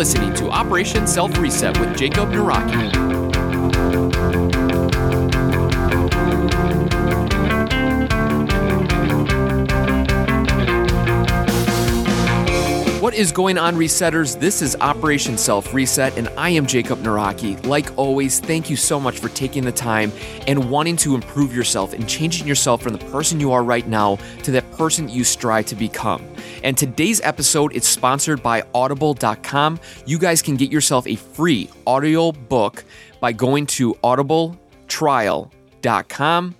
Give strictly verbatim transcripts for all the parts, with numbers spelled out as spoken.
listening to Operation Self-Reset with Jacob Naraki. What is going on, resetters? This is Operation Self-Reset, and I am Jacob Naraki. Like always, thank you so much for taking the time and wanting to improve yourself and changing yourself from the person you are right now to that person you strive to become. And today's episode is sponsored by audible dot com. You guys can get yourself a free audio book by going to audible trial dot com.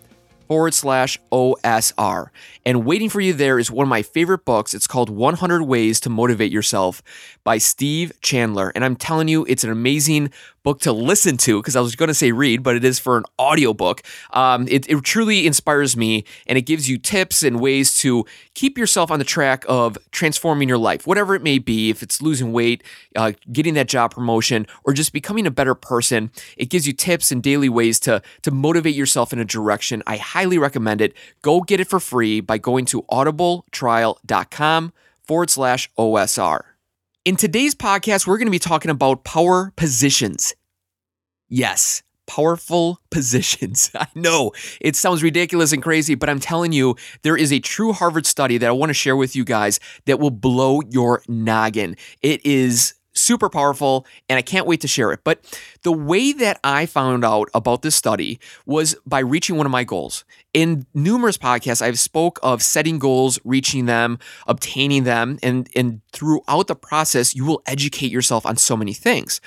forward slash OSR. And waiting for you there is one of my favorite books. It's called one hundred Ways to Motivate Yourself by Steve Chandler. And I'm telling you, it's an amazing book to listen to, because I was going to say read, but it is for an audiobook. Um, it, it truly inspires me, and it gives you tips and ways to keep yourself on the track of transforming your life, whatever it may be, if it's losing weight, uh, getting that job promotion, or just becoming a better person. It gives you tips and daily ways to, to motivate yourself in a direction. I highly recommend it. Go get it for free by going to audible trial dot com forward slash OSR. In today's podcast, we're going to be talking about power positions. Yes, powerful positions. I know it sounds ridiculous and crazy, but I'm telling you, there is a true Harvard study that I want to share with you guys that will blow your noggin. It is super powerful, and I can't wait to share it. But the way that I found out about this study was by reaching one of my goals. In numerous podcasts, I've spoke of setting goals, reaching them, obtaining them, and, and throughout the process, you will educate yourself on so many things.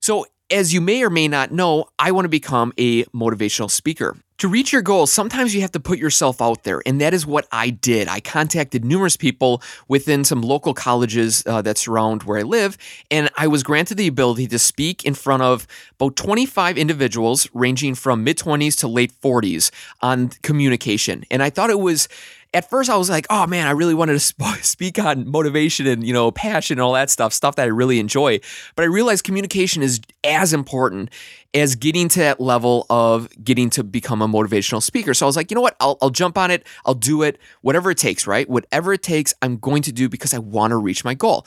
So as you may or may not know, I want to become a motivational speaker. To reach your goals, sometimes you have to put yourself out there, and that is what I did. I contacted numerous people within some local colleges uh, that surround where I live, and I was granted the ability to speak in front of about twenty-five individuals ranging from mid-twenties to late forties on communication. And I thought it was... At first, I was like, oh, man, I really wanted to sp- speak on motivation and, you know, passion and all that stuff, stuff that I really enjoy. But I realized communication is as important as getting to that level of getting to become a motivational speaker. So I was like, you know what? I'll, I'll jump on it. I'll do it. Whatever it takes, right? Whatever it takes, I'm going to do because I want to reach my goal.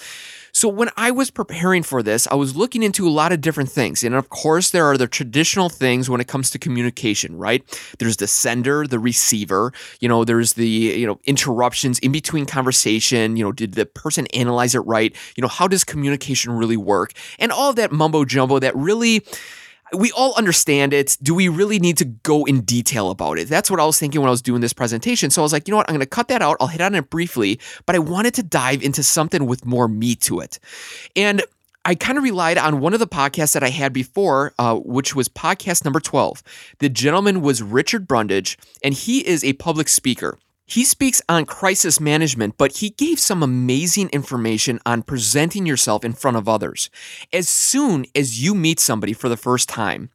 So when I was preparing for this, I was looking into a lot of different things. And of course, there are the traditional things when it comes to communication, right? There's the sender, the receiver, you know, there's the, you know, interruptions in between conversation, you know, did the person analyze it right? You know, how does communication really work? And all that mumbo jumbo that really, we all understand it. Do we really need to go in detail about it? That's what I was thinking when I was doing this presentation. So I was like, you know what, I'm going to cut that out. I'll hit on it briefly, but I wanted to dive into something with more meat to it. And I kind of relied on one of the podcasts that I had before, uh, which was podcast number twelve. The gentleman was Richard Brundage, and he is a public speaker. He speaks on crisis management, but he gave some amazing information on presenting yourself in front of others. As soon as you meet somebody for the first time,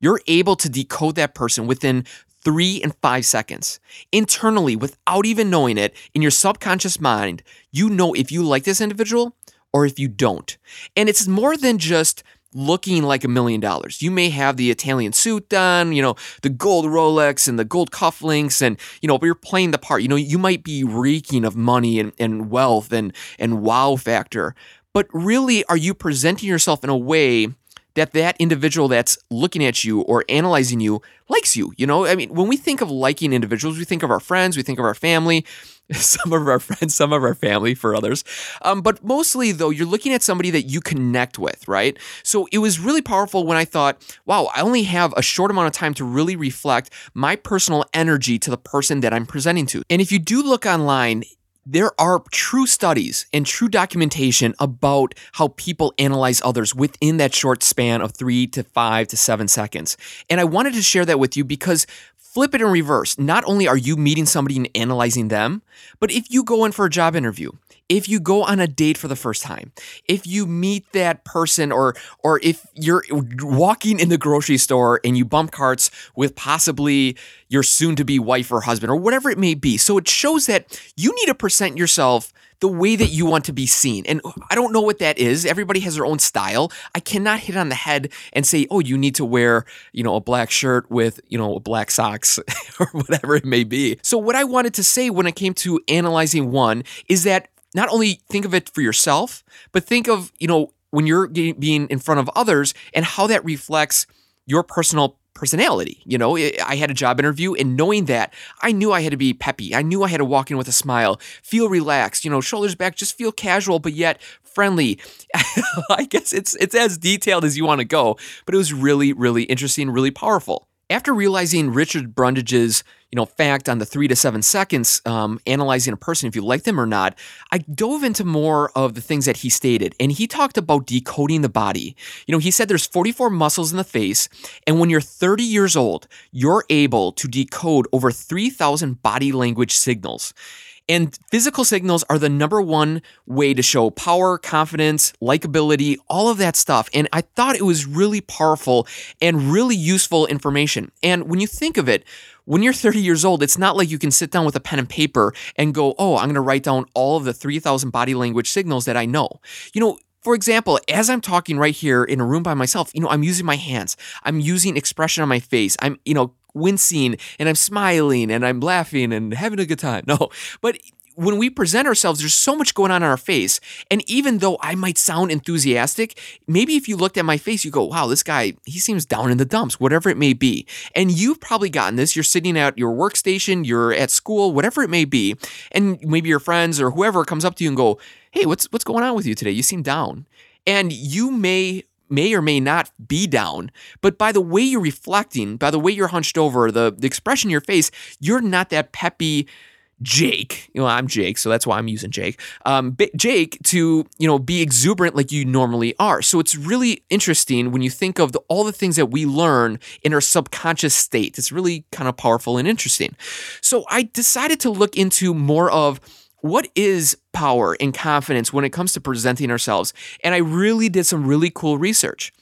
you're able to decode that person within three and five seconds. Internally, without even knowing it, in your subconscious mind, you know if you like this individual or if you don't. And it's more than just looking like a million dollars. You may have the Italian suit on, you know, the gold Rolex and the gold cufflinks, and, you know, but you're playing the part. You know, you might be reeking of money and, and wealth and, and wow factor, but really, are you presenting yourself in a way that that individual that's looking at you or analyzing you likes you? You know, I mean, when we think of liking individuals, we think of our friends, we think of our family, some of our friends, some of our family for others. Um, but mostly, though, you're looking at somebody that you connect with, right? So it was really powerful when I thought, wow, I only have a short amount of time to really reflect my personal energy to the person that I'm presenting to. And if you do look online, there are true studies and true documentation about how people analyze others within that short span of three to five to seven seconds. And I wanted to share that with you because flip it in reverse. Not only are you meeting somebody and analyzing them, but if you go in for a job interview, if you go on a date for the first time, if you meet that person, or or if you're walking in the grocery store and you bump carts with possibly your soon-to-be wife or husband or whatever it may be. So it shows that you need to present yourself the way that you want to be seen. And I don't know what that is. Everybody has their own style. I cannot hit on the head and say, oh, you need to wear, you know, a black shirt with, you know, black socks or whatever it may be. So what I wanted to say when it came to analyzing one is that not only think of it for yourself, but think of, you know, when you're getting, being in front of others and how that reflects your personal personality. You know, I had a job interview, and knowing that, I knew I had to be peppy. I knew I had to walk in with a smile, feel relaxed, you know, shoulders back, just feel casual, but yet friendly. I guess it's it's as detailed as you want to go, but it was really, really interesting, really powerful. After realizing Richard Brundage's, you know, fact on the three to seven seconds, um, analyzing a person if you like them or not, I dove into more of the things that he stated. And he talked about decoding the body. You know, he said there's forty-four muscles in the face. And when you're thirty years old, you're able to decode over three thousand body language signals. And physical signals are the number one way to show power, confidence, likability, all of that stuff. And I thought it was really powerful and really useful information. And when you think of it, when you're thirty years old, it's not like you can sit down with a pen and paper and go, oh, I'm going to write down all of the three thousand body language signals that I know. You know, for example, as I'm talking right here in a room by myself, you know, I'm using my hands. I'm using expression on my face. I'm, you know, wincing, and I'm smiling, and I'm laughing, and having a good time. No, but when we present ourselves, there's so much going on in our face, and even though I might sound enthusiastic, maybe if you looked at my face, you go, wow, this guy, he seems down in the dumps, whatever it may be, and you've probably gotten this. You're sitting at your workstation, you're at school, whatever it may be, and maybe your friends or whoever comes up to you and go, hey, what's what's going on with you today? You seem down, and you may may or may not be down, but by the way you're reflecting, by the way you're hunched over, the, the expression in your face, you're not that peppy Jake. You know, I'm Jake, so that's why I'm using Jake. Um, Jake to, you know, be exuberant like you normally are. So it's really interesting when you think of the, all the things that we learn in our subconscious state. It's really kind of powerful and interesting. So I decided to look into more of what is power and confidence when it comes to presenting ourselves. And I really did some really cool research.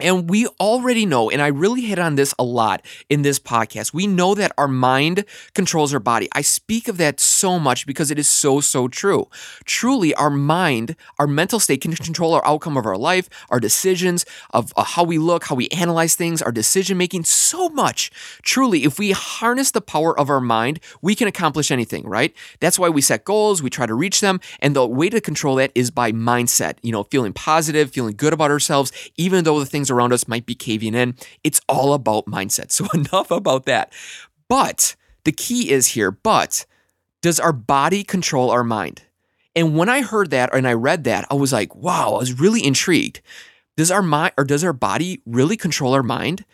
And we already know, and I really hit on this a lot in this podcast, we know that our mind controls our body. I speak of that so much because it is so, so true. Truly, our mind, our mental state can control our outcome of our life, our decisions, of how we look, how we analyze things, our decision-making, so much. Truly, if we harness the power of our mind, we can accomplish anything, right? That's why we set goals, we try to reach them, and the way to control that is by mindset, you know, feeling positive, feeling good about ourselves, even though the things around us might be caving in. It's all about mindset. So enough about that. But the key is here, but does our body control our mind? And when I heard that and I read that, I was like, wow, I was really intrigued. Does our mind or does our body really control our mind?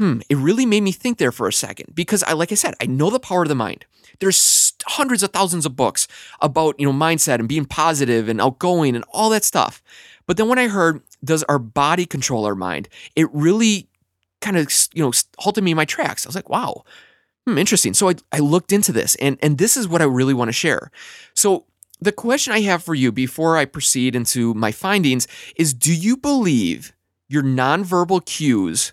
Hmm, it really made me think there for a second because I, like I said, I know the power of the mind. There's hundreds of thousands of books about, you know, mindset and being positive and outgoing and all that stuff. But then when I heard, does our body control our mind? It really kind of, you know, halted me in my tracks. I was like, wow, hmm, interesting. So I, I looked into this, and, and this is what I really want to share. So the question I have for you before I proceed into my findings is, do you believe your nonverbal cues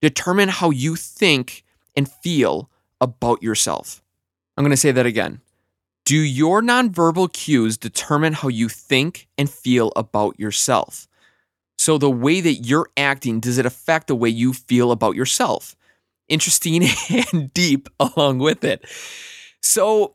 determine how you think and feel about yourself? I'm going to say that again. Do your nonverbal cues determine how you think and feel about yourself? So the way that you're acting, does it affect the way you feel about yourself? Interesting and deep along with it. So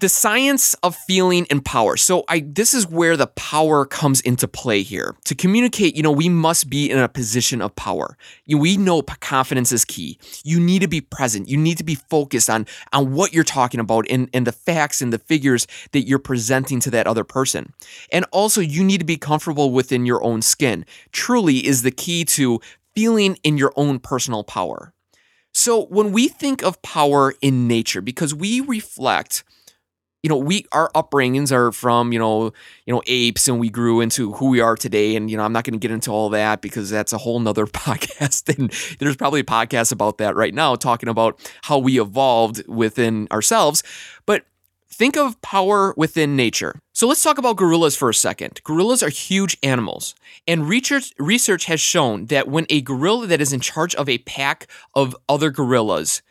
the science of feeling and power. So I this is where the power comes into play here. To communicate, you know, we must be in a position of power. We know confidence is key. You need to be present. You need to be focused on, on what you're talking about and, and the facts and the figures that you're presenting to that other person. And also, you need to be comfortable within your own skin. Truly is the key to feeling in your own personal power. So when we think of power in nature, because we reflect... You know, we our upbringings are from, you know, you know, apes, and we grew into who we are today. And, you know, I'm not going to get into all that because that's a whole nother podcast. And there's probably a podcast about that right now, talking about how we evolved within ourselves. But think of power within nature. So let's talk about gorillas for a second. Gorillas are huge animals. And research, research has shown that when a gorilla that is in charge of a pack of other gorillas,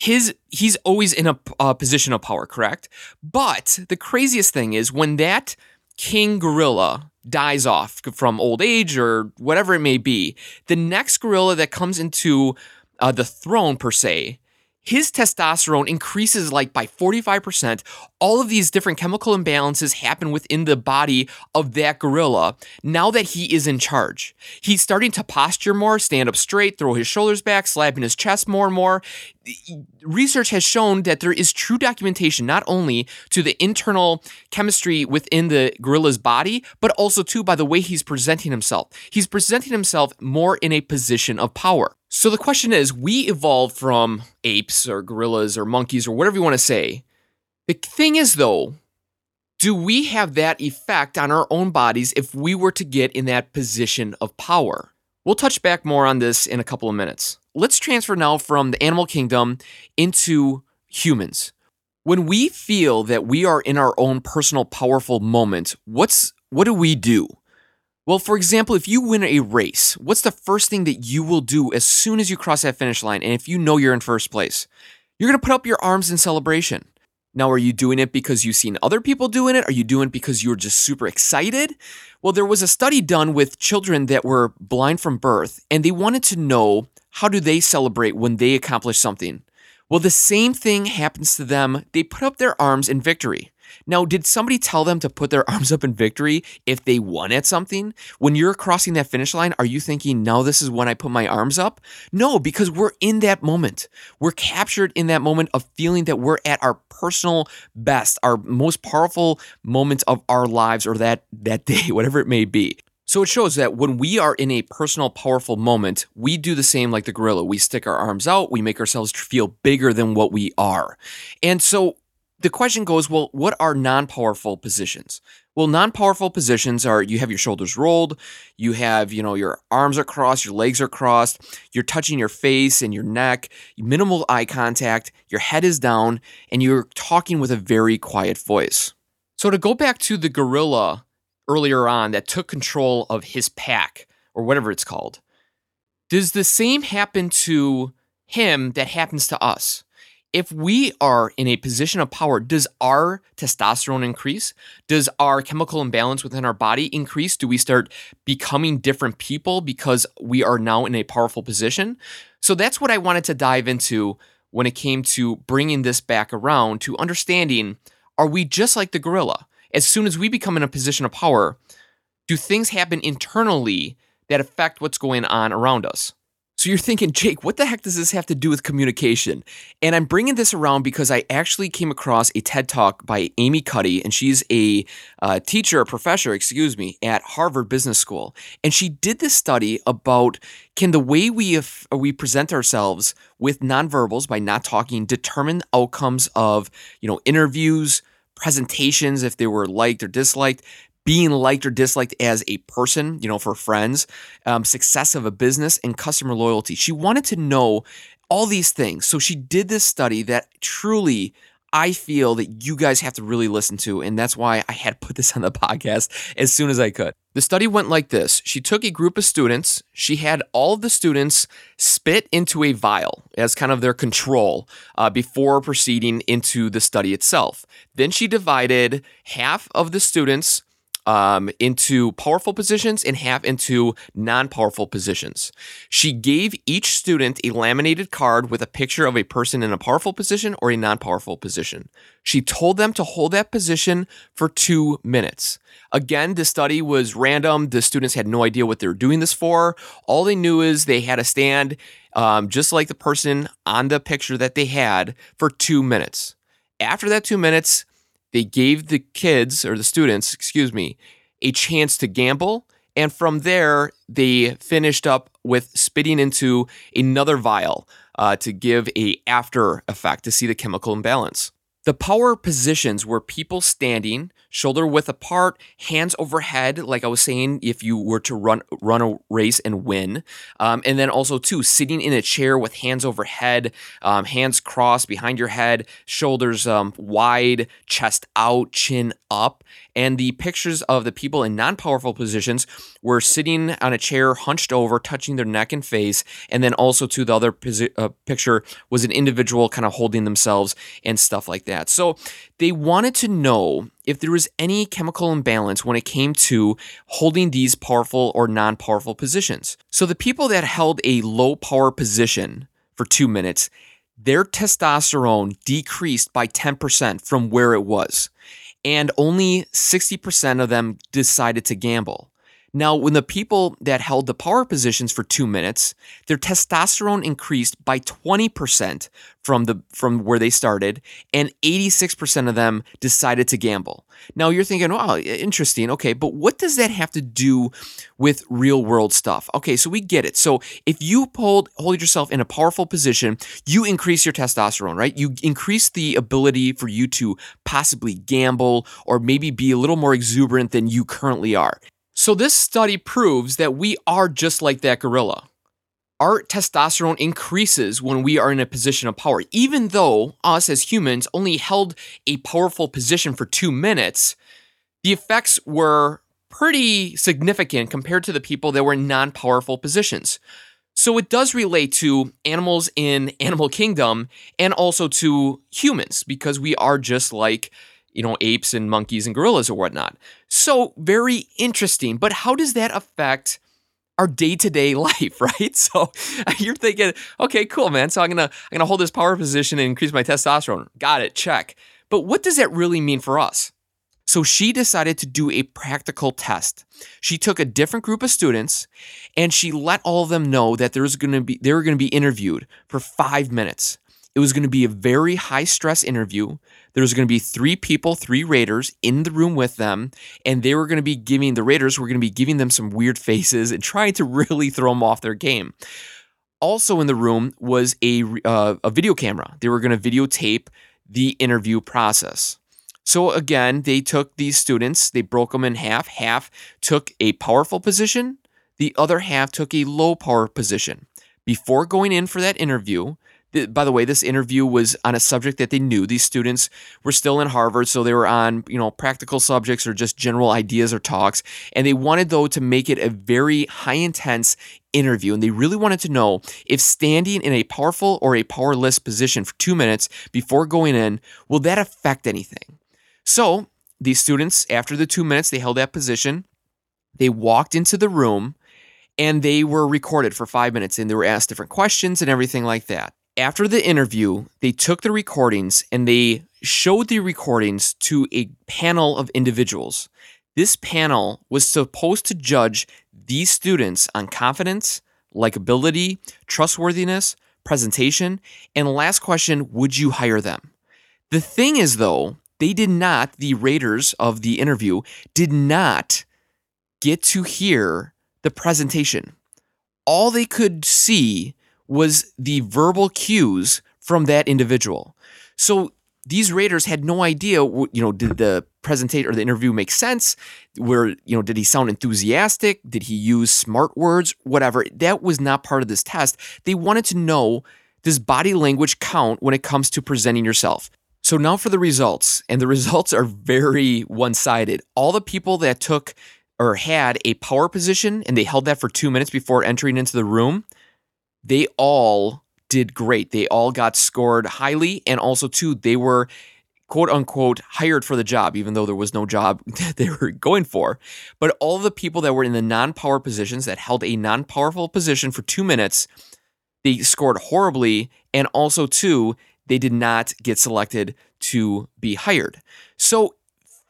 His he's always in a, a position of power, correct? But the craziest thing is when that king gorilla dies off from old age or whatever it may be, the next gorilla that comes into uh, the throne per se, his testosterone increases like by forty-five percent. All of these different chemical imbalances happen within the body of that gorilla now that he is in charge. He's starting to posture more, stand up straight, throw his shoulders back, slapping his chest more and more. Research has shown that there is true documentation not only to the internal chemistry within the gorilla's body, but also too by the way he's presenting himself. He's presenting himself more in a position of power. So the question is, we evolved from apes or gorillas or monkeys or whatever you want to say. The thing is, though, do we have that effect on our own bodies if we were to get in that position of power? We'll touch back more on this in a couple of minutes. Let's transfer now from the animal kingdom into humans. When we feel that we are in our own personal powerful moment, what's what do we do? Well, for example, if you win a race, what's the first thing that you will do as soon as you cross that finish line? And if you know you're in first place, you're going to put up your arms in celebration. Now, are you doing it because you've seen other people doing it? Are you doing it because you're just super excited? Well, there was a study done with children that were blind from birth, and they wanted to know how do they celebrate when they accomplish something. Well, the same thing happens to them. They put up their arms in victory. Now, did somebody tell them to put their arms up in victory if they won at something? When you're crossing that finish line, are you thinking, now this is when I put my arms up? No, because we're in that moment. We're captured in that moment of feeling that we're at our personal best, our most powerful moment of our lives or that, that day, whatever it may be. So it shows that when we are in a personal, powerful moment, we do the same like the gorilla. We stick our arms out. We make ourselves feel bigger than what we are. And so the question goes, well, what are non-powerful positions? Well, non-powerful positions are you have your shoulders rolled, you have, you know, your arms are crossed, your legs are crossed, you're touching your face and your neck, minimal eye contact, your head is down, and you're talking with a very quiet voice. So to go back to the gorilla earlier on that took control of his pack or whatever it's called, does the same happen to him that happens to us? If we are in a position of power, does our testosterone increase? Does our chemical imbalance within our body increase? Do we start becoming different people because we are now in a powerful position? So that's what I wanted to dive into when it came to bringing this back around to understanding, are we just like the gorilla? As soon as we become in a position of power, do things happen internally that affect what's going on around us? So you're thinking, Jake, what the heck does this have to do with communication? And I'm bringing this around because I actually came across a TED Talk by Amy Cuddy, and she's a uh, teacher, a professor, excuse me, at Harvard Business School. And she did this study about can the way we if, we present ourselves with nonverbals by not talking determine outcomes of, you know, interviews, presentations, if they were liked or disliked, being liked or disliked as a person, you know, for friends, um, success of a business, and customer loyalty. She wanted to know all these things. So she did this study that truly I feel that you guys have to really listen to, and that's why I had put this on the podcast as soon as I could. The study went like this. She took a group of students. She had all of the students spit into a vial as kind of their control uh, before proceeding into the study itself. Then she divided half of the students Um, into powerful positions and half into non-powerful positions. She gave each student a laminated card with a picture of a person in a powerful position or a non-powerful position. She told them to hold that position for two minutes. Again, the study was random. The students had no idea what they were doing this for. All they knew is they had to stand um, just like the person on the picture that they had for two minutes. After that two minutes, they gave the kids, or the students, excuse me, a chance to gamble. And from there, they finished up with spitting into another vial uh, to give an after effect to see the chemical imbalance. The power positions were people standing, shoulder width apart, hands overhead, like I was saying, if you were to run run a race and win. Um, and then also, too, sitting in a chair with hands overhead, um, hands crossed behind your head, shoulders um, wide, chest out, chin up. And the pictures of the people in non-powerful positions were sitting on a chair, hunched over, touching their neck and face. And then also, too, the other posi- uh, picture was an individual kind of holding themselves and stuff like that. That. So they wanted to know if there was any chemical imbalance when it came to holding these powerful or non-powerful positions. So the people that held a low power position for two minutes their testosterone decreased by ten percent from where it was, and only sixty percent of them decided to gamble. Now, when the people that held the power positions for two minutes, their testosterone increased by twenty percent from the from where they started, and eighty-six percent of them decided to gamble. Now, you're thinking, wow, interesting, okay, but what does that have to do with real-world stuff? Okay, so we get it. So if you hold, hold yourself in a powerful position, you increase your testosterone, right? You increase the ability for you to possibly gamble or maybe be a little more exuberant than you currently are. So this study proves that we are just like that gorilla. Our testosterone increases when we are in a position of power. Even though us as humans only held a powerful position for two minutes, the effects were pretty significant compared to the people that were in non-powerful positions. So it does relate to animals in Animal Kingdom and also to humans, because we are just like you know, apes and monkeys and gorillas or whatnot. So very interesting. But how does that affect our day-to-day life, right? So you're thinking, okay, cool, man. So I'm gonna I'm gonna hold this power position and increase my testosterone. Got it, check. But what does that really mean for us? So she decided to do a practical test. She took a different group of students and she let all of them know that there was gonna be they were gonna be interviewed for five minutes. It was going to be a very high-stress interview. There was going to be three people, three raters in the room with them, and they were going to be giving, the raters were going to be giving them some weird faces and trying to really throw them off their game. Also in the room was a, uh, a video camera. They were going to videotape the interview process. So again, they took these students, they broke them in half. Half took a powerful position. The other half took a low-power position. Before going in for that interview, by the way, this interview was on a subject that they knew. These students were still in Harvard, so they were on, you know, practical subjects or just general ideas or talks. And they wanted, though, to make it a very high-intense interview. And they really wanted to know if standing in a powerful or a powerless position for two minutes before going in, will that affect anything? So these students, after the two minutes, they held that position. They walked into the room, and they were recorded for five minutes, and they were asked different questions and everything like that. After the interview, they took the recordings and they showed the recordings to a panel of individuals. This panel was supposed to judge these students on confidence, likability, trustworthiness, presentation, and last question, would you hire them? The thing is, though, they did not, the raters of the interview, did not get to hear the presentation. All they could see was the verbal cues from that individual. So these raters had no idea, you know, did the presentation or the interview make sense? Where, you know, did he sound enthusiastic? Did he use smart words? Whatever. That was not part of this test. They wanted to know, does body language count when it comes to presenting yourself? So now for the results, and the results are very one-sided. All the people that took or had a power position and they held that for two minutes before entering into the room, they all did great. They all got scored highly, and also, too, they were, quote-unquote, hired for the job, even though there was no job that they were going for. But all the people that were in the non-power positions, that held a non-powerful position for two minutes, they scored horribly, and also, too, they did not get selected to be hired. So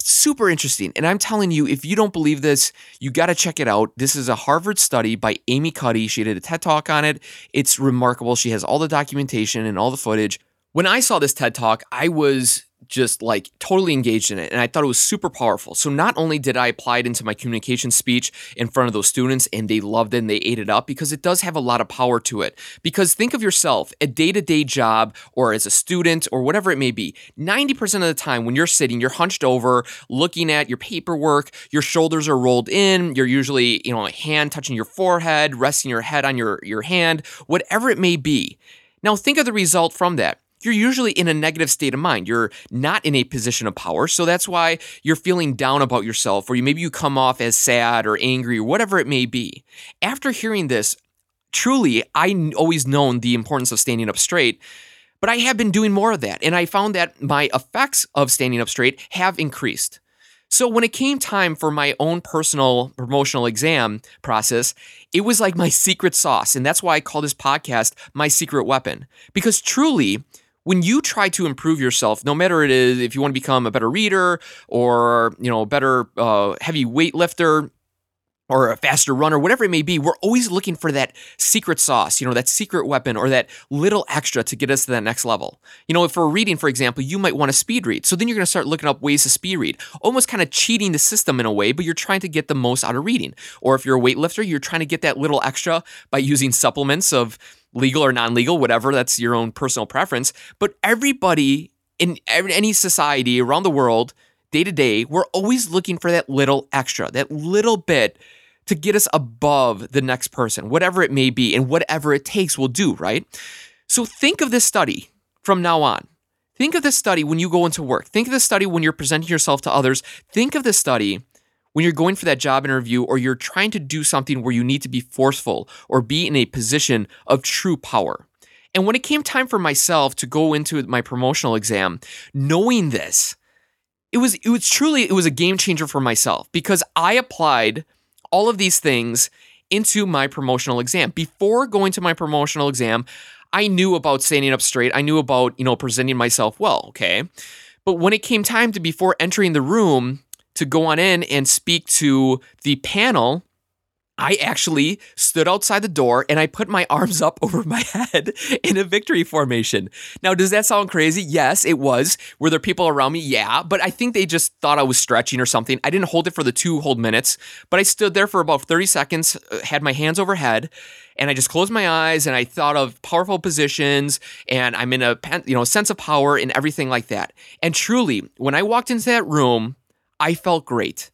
super interesting. And I'm telling you, if you don't believe this, you got to check it out. This is a Harvard study by Amy Cuddy. She did a TED Talk on it. It's remarkable. She has all the documentation and all the footage. When I saw this TED Talk, I was just like totally engaged in it. And I thought it was super powerful. So not only did I apply it into my communication speech in front of those students, and they loved it and they ate it up, because it does have a lot of power to it. Because think of yourself, a day-to-day job or as a student or whatever it may be, ninety percent of the time when you're sitting, you're hunched over, looking at your paperwork, your shoulders are rolled in, you're usually, you know, a hand touching your forehead, resting your head on your, your hand, whatever it may be. Now think of the result from that. You're usually in a negative state of mind. You're not in a position of power, so that's why you're feeling down about yourself, or you, maybe you come off as sad or angry or whatever it may be. After hearing this, truly, I always known the importance of standing up straight, but I have been doing more of that, and I found that my effects of standing up straight have increased. So when it came time for my own personal promotional exam process, it was like my secret sauce. And that's why I call this podcast my secret weapon. Because truly, when you try to improve yourself, no matter it is if you want to become a better reader or, you know, a better uh, heavy weightlifter, or a faster runner, whatever it may be, we're always looking for that secret sauce, you know, that secret weapon or that little extra to get us to that next level. You know, if for reading, for example, you might want to speed read. So then you're going to start looking up ways to speed read, almost kind of cheating the system in a way, but you're trying to get the most out of reading. Or if you're a weightlifter, you're trying to get that little extra by using supplements of legal or non-legal, whatever, that's your own personal preference. But everybody in any society around the world, day to day, we're always looking for that little extra, that little bit to get us above the next person, whatever it may be, and whatever it takes we'll do, right? So think of this study from now on. Think of this study when you go into work. Think of this study when you're presenting yourself to others. Think of this study when you're going for that job interview or you're trying to do something where you need to be forceful or be in a position of true power. And when it came time for myself to go into my promotional exam, knowing this, it was it was truly, it was a game changer for myself because I applied all of these things into my promotional exam. Before going to my promotional exam, I knew about standing up straight. I knew about, you know, presenting myself well, okay? But when it came time to before entering the room to go on in and speak to the panel, I actually stood outside the door and I put my arms up over my head in a victory formation. Now, does that sound crazy? Yes, it was. Were there people around me? Yeah, but I think they just thought I was stretching or something. I didn't hold it for the two whole minutes, but I stood there for about thirty seconds, had my hands overhead, and I just closed my eyes and I thought of powerful positions and I'm in a, you know, sense of power and everything like that. And truly, when I walked into that room, I felt great.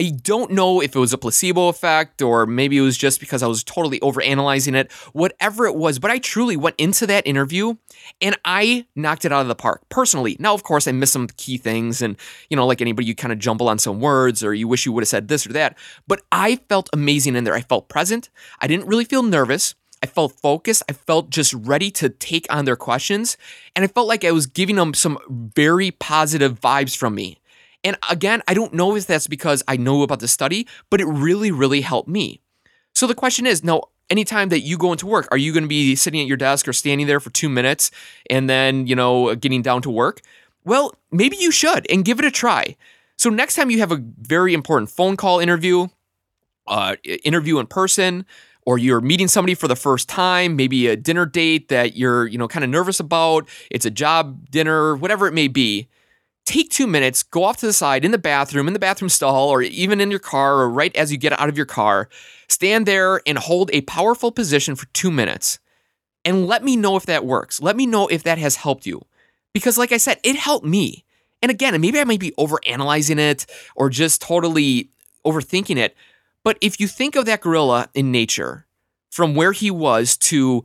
I don't know if it was a placebo effect or maybe it was just because I was totally overanalyzing it, whatever it was, but I truly went into that interview and I knocked it out of the park personally. Now, of course, I missed some key things and, you know, like anybody, you kind of jumble on some words or you wish you would have said this or that, but I felt amazing in there. I felt present. I didn't really feel nervous. I felt focused. I felt just ready to take on their questions. And I felt like I was giving them some very positive vibes from me. And again, I don't know if that's because I know about the study, but it really, really helped me. So the question is, now, anytime that you go into work, are you going to be sitting at your desk or standing there for two minutes and then, you know, getting down to work? Well, maybe you should and give it a try. So next time you have a very important phone call interview, uh, interview in person, or you're meeting somebody for the first time, maybe a dinner date that you're, you know, kind of nervous about, it's a job dinner, whatever it may be, take two minutes, go off to the side in the bathroom, in the bathroom stall, or even in your car, or right as you get out of your car, stand there and hold a powerful position for two minutes. And let me know if that works. Let me know if that has helped you. Because like I said, it helped me. And again, maybe I might be overanalyzing it or just totally overthinking it. But if you think of that gorilla in nature, from where he was to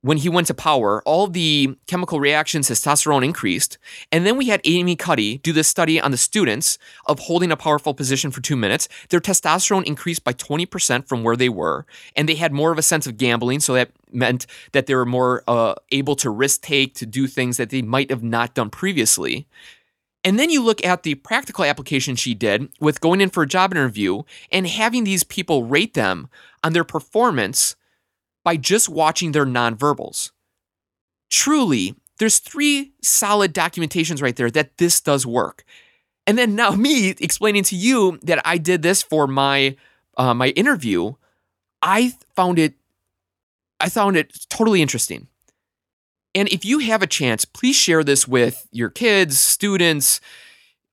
when he went to power, all the chemical reactions, testosterone increased. And then we had Amy Cuddy do this study on the students of holding a powerful position for two minutes. Their testosterone increased by twenty percent from where they were. And they had more of a sense of gambling. So that meant that they were more uh, able to risk take, to do things that they might have not done previously. And then you look at the practical application she did with going in for a job interview and having these people rate them on their performance by just watching their nonverbals. Truly, there's three solid documentations right there that this does work. And then now me explaining to you that I did this for my uh, my interview, I found it I found it totally interesting. And if you have a chance, please share this with your kids, students,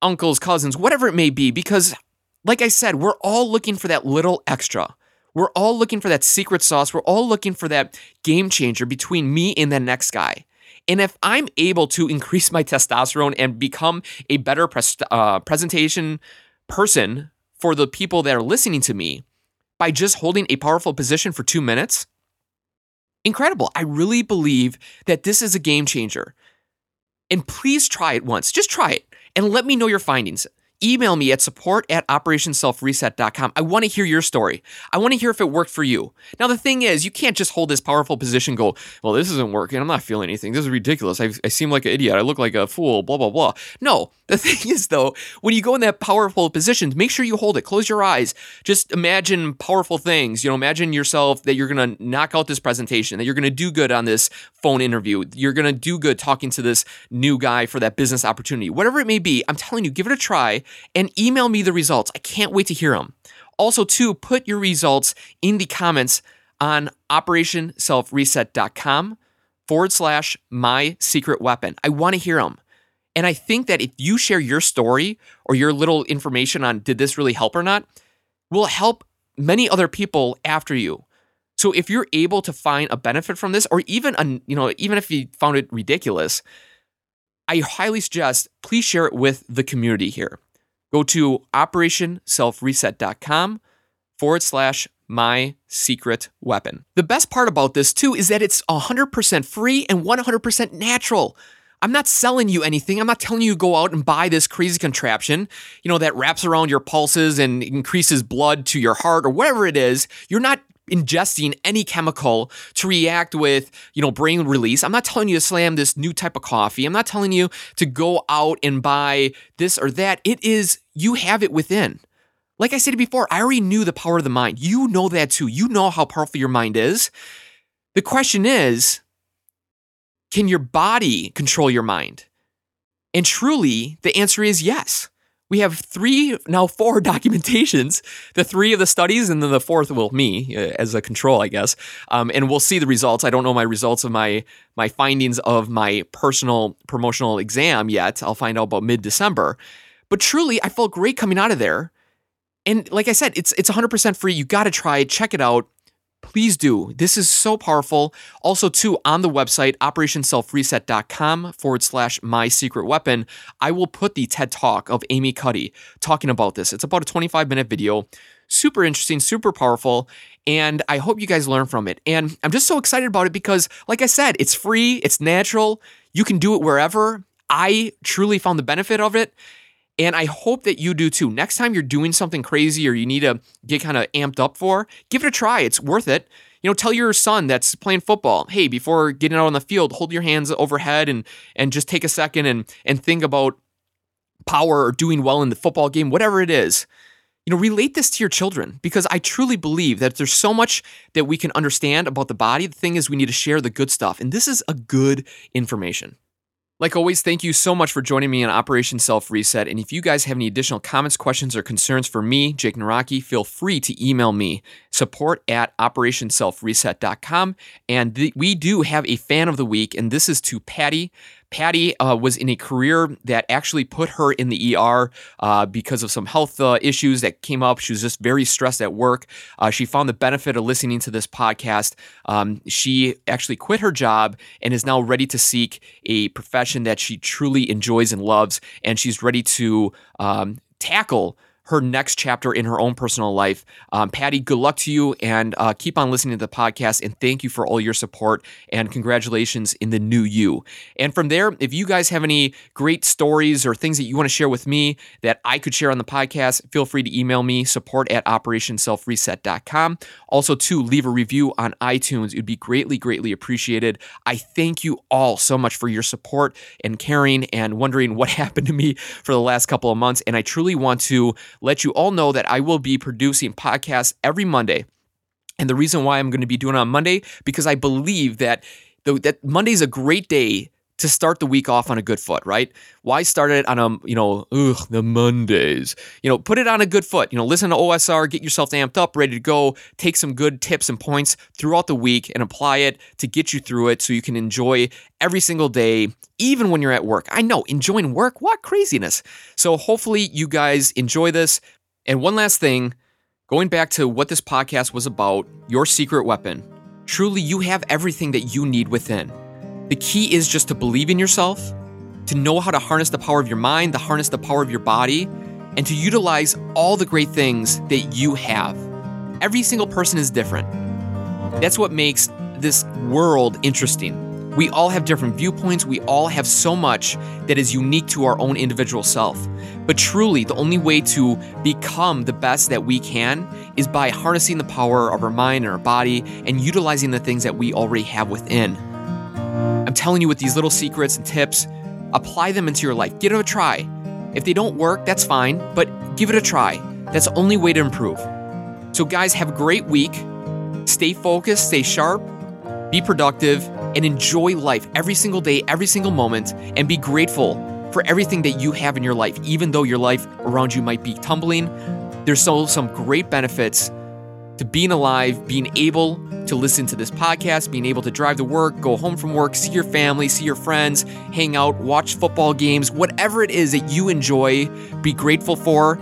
uncles, cousins, whatever it may be, because like I said, we're all looking for that little extra. We're all looking for that secret sauce. We're all looking for that game changer between me and the next guy. And if I'm able to increase my testosterone and become a better pres- uh, presentation person for the people that are listening to me by just holding a powerful position for two minutes, incredible. I really believe that this is a game changer. And please try it once. Just try it and let me know your findings. email me at support at operation self reset dot com. I want to hear your story. I want to hear if it worked for you. Now, the thing is, you can't just hold this powerful position and go, well, this isn't working. I'm not feeling anything. This is ridiculous. I, I seem like an idiot. I look like a fool, blah, blah, blah. No, the thing is, though, when you go in that powerful position, make sure you hold it. Close your eyes. Just imagine powerful things. You know, imagine yourself that you're going to knock out this presentation, that you're going to do good on this phone interview. You're going to do good talking to this new guy for that business opportunity. Whatever it may be, I'm telling you, give it a try. And email me the results. I can't wait to hear them. Also, too, put your results in the comments on operation self reset dot com forward slash my secret weapon. I want to hear them. And I think that if you share your story or your little information on did this really help or not, will help many other people after you. So if you're able to find a benefit from this, or even a, you know, even if you found it ridiculous, I highly suggest please share it with the community here. Go to operation self reset dot com forward slash my secret weapon. The best part about this too is that it's one hundred percent free and one hundred percent natural. I'm not selling you anything. I'm not telling you go out and buy this crazy contraption, you know, that wraps around your pulses and increases blood to your heart or whatever it is. You're not ingesting any chemical to react with, you know, brain release. I'm not telling you to slam this new type of coffee. I'm not telling you to go out and buy this or that. It is, you have it within. Like I said before, I already knew the power of the mind. You know that too. You know how powerful your mind is. The question is, can your body control your mind? And truly, the answer is yes. We have three, now four documentations, the three of the studies, and then the fourth, well, me, as a control, I guess. Um, and we'll see the results. I don't know my results of my my findings of my personal promotional exam yet. I'll find out about mid-December. But truly, I felt great coming out of there. And like I said, it's it's one hundred percent free. You got to try it. Check it out. Please do. This is so powerful. Also, too, on the website, operation self reset dot com forward slash my secret weapon, I will put the TED Talk of Amy Cuddy talking about this. It's about a twenty-five minute video. Super interesting, super powerful, and I hope you guys learn from it. And I'm just so excited about it because, like I said, it's free, it's natural, you can do it wherever. I truly found the benefit of it. And I hope that you do too. Next time you're doing something crazy or you need to get kind of amped up for, give it a try. It's worth it. You know, tell your son that's playing football, hey, before getting out on the field, hold your hands overhead and and just take a second and and think about power or doing well in the football game, whatever it is. You know, relate this to your children because I truly believe that there's so much that we can understand about the body. The thing is, we need to share the good stuff. And this is a good information. Like always, thank you so much for joining me on Operation Self-Reset. And if you guys have any additional comments, questions, or concerns for me, Jake Naraki, feel free to email me, support at operation self reset dot com. And the, we do have a fan of the week, and this is to Patty. Patty uh, was in a career that actually put her in the E R uh, because of some health uh, issues that came up. She was just very stressed at work. Uh, she found the benefit of listening to this podcast. Um, she actually quit her job and is now ready to seek a profession that she truly enjoys and loves, and she's ready to um, tackle her next chapter in her own personal life. Um, Patty, good luck to you, and uh, keep on listening to the podcast, and thank you for all your support, and congratulations in the new you. And from there, if you guys have any great stories or things that you want to share with me that I could share on the podcast, feel free to email me, support at operation self reset dot com. Also, too, leave a review on iTunes. It would be greatly, greatly appreciated. I thank you all so much for your support and caring and wondering what happened to me for the last couple of months, and I truly want to let you all know that I will be producing podcasts every Monday. And the reason why I'm going to be doing it on Monday, because I believe that the, that Monday is a great day to start the week off on a good foot, right? Why start it on a, you know, ugh, the Mondays? You know, put it on a good foot. You know, listen to O S R, get yourself amped up, ready to go, take some good tips and points throughout the week and apply it to get you through it so you can enjoy every single day, even when you're at work. I know, enjoying work, what craziness. So hopefully you guys enjoy this. And one last thing, going back to what this podcast was about, your secret weapon. Truly, you have everything that you need within. The key is just to believe in yourself, to know how to harness the power of your mind, to harness the power of your body, and to utilize all the great things that you have. Every single person is different. That's what makes this world interesting. We all have different viewpoints. We all have so much that is unique to our own individual self. But truly, the only way to become the best that we can is by harnessing the power of our mind and our body and utilizing the things that we already have within. I'm telling you, with these little secrets and tips, apply them into your life. Give it a try. If they don't work, that's fine, but give it a try. That's the only way to improve. So guys, have a great week. Stay focused, stay sharp, be productive, and enjoy life every single day, every single moment, and be grateful for everything that you have in your life. Even though your life around you might be tumbling, there's still some great benefits to being alive, being able to listen to this podcast, being able to drive to work, go home from work, see your family, see your friends, hang out, watch football games, whatever it is that you enjoy, be grateful for,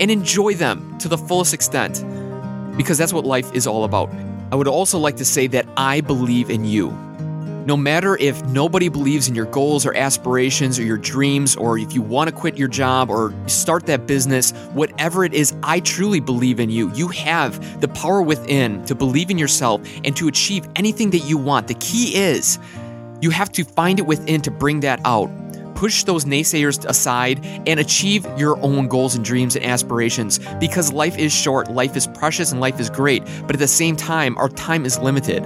and enjoy them to the fullest extent, because that's what life is all about. I would also like to say that I believe in you. No matter if nobody believes in your goals or aspirations or your dreams, or if you want to quit your job or start that business, whatever it is, I truly believe in you. You have the power within to believe in yourself and to achieve anything that you want. The key is you have to find it within to bring that out. Push those naysayers aside and achieve your own goals and dreams and aspirations, because life is short, life is precious, and life is great. But at the same time, our time is limited.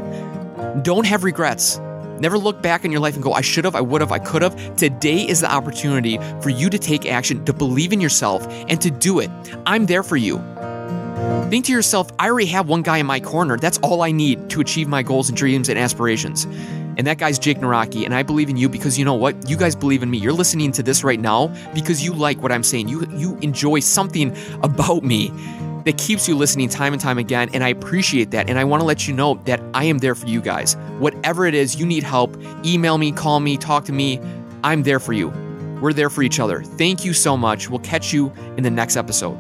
Don't have regrets. Never look back in your life and go, I should have, I would have, I could have. Today is the opportunity for you to take action, to believe in yourself, and to do it. I'm there for you. Think to yourself, I already have one guy in my corner. That's all I need to achieve my goals and dreams and aspirations. And that guy's Jake Naraki, and I believe in you because you know what? You guys believe in me. You're listening to this right now because you like what I'm saying. You you enjoy something about me that keeps you listening time and time again, and I appreciate that. And I want to let you know that I am there for you guys. Whatever it is, you need help, email me, call me, talk to me. I'm there for you. We're there for each other. Thank you so much. We'll catch you in the next episode.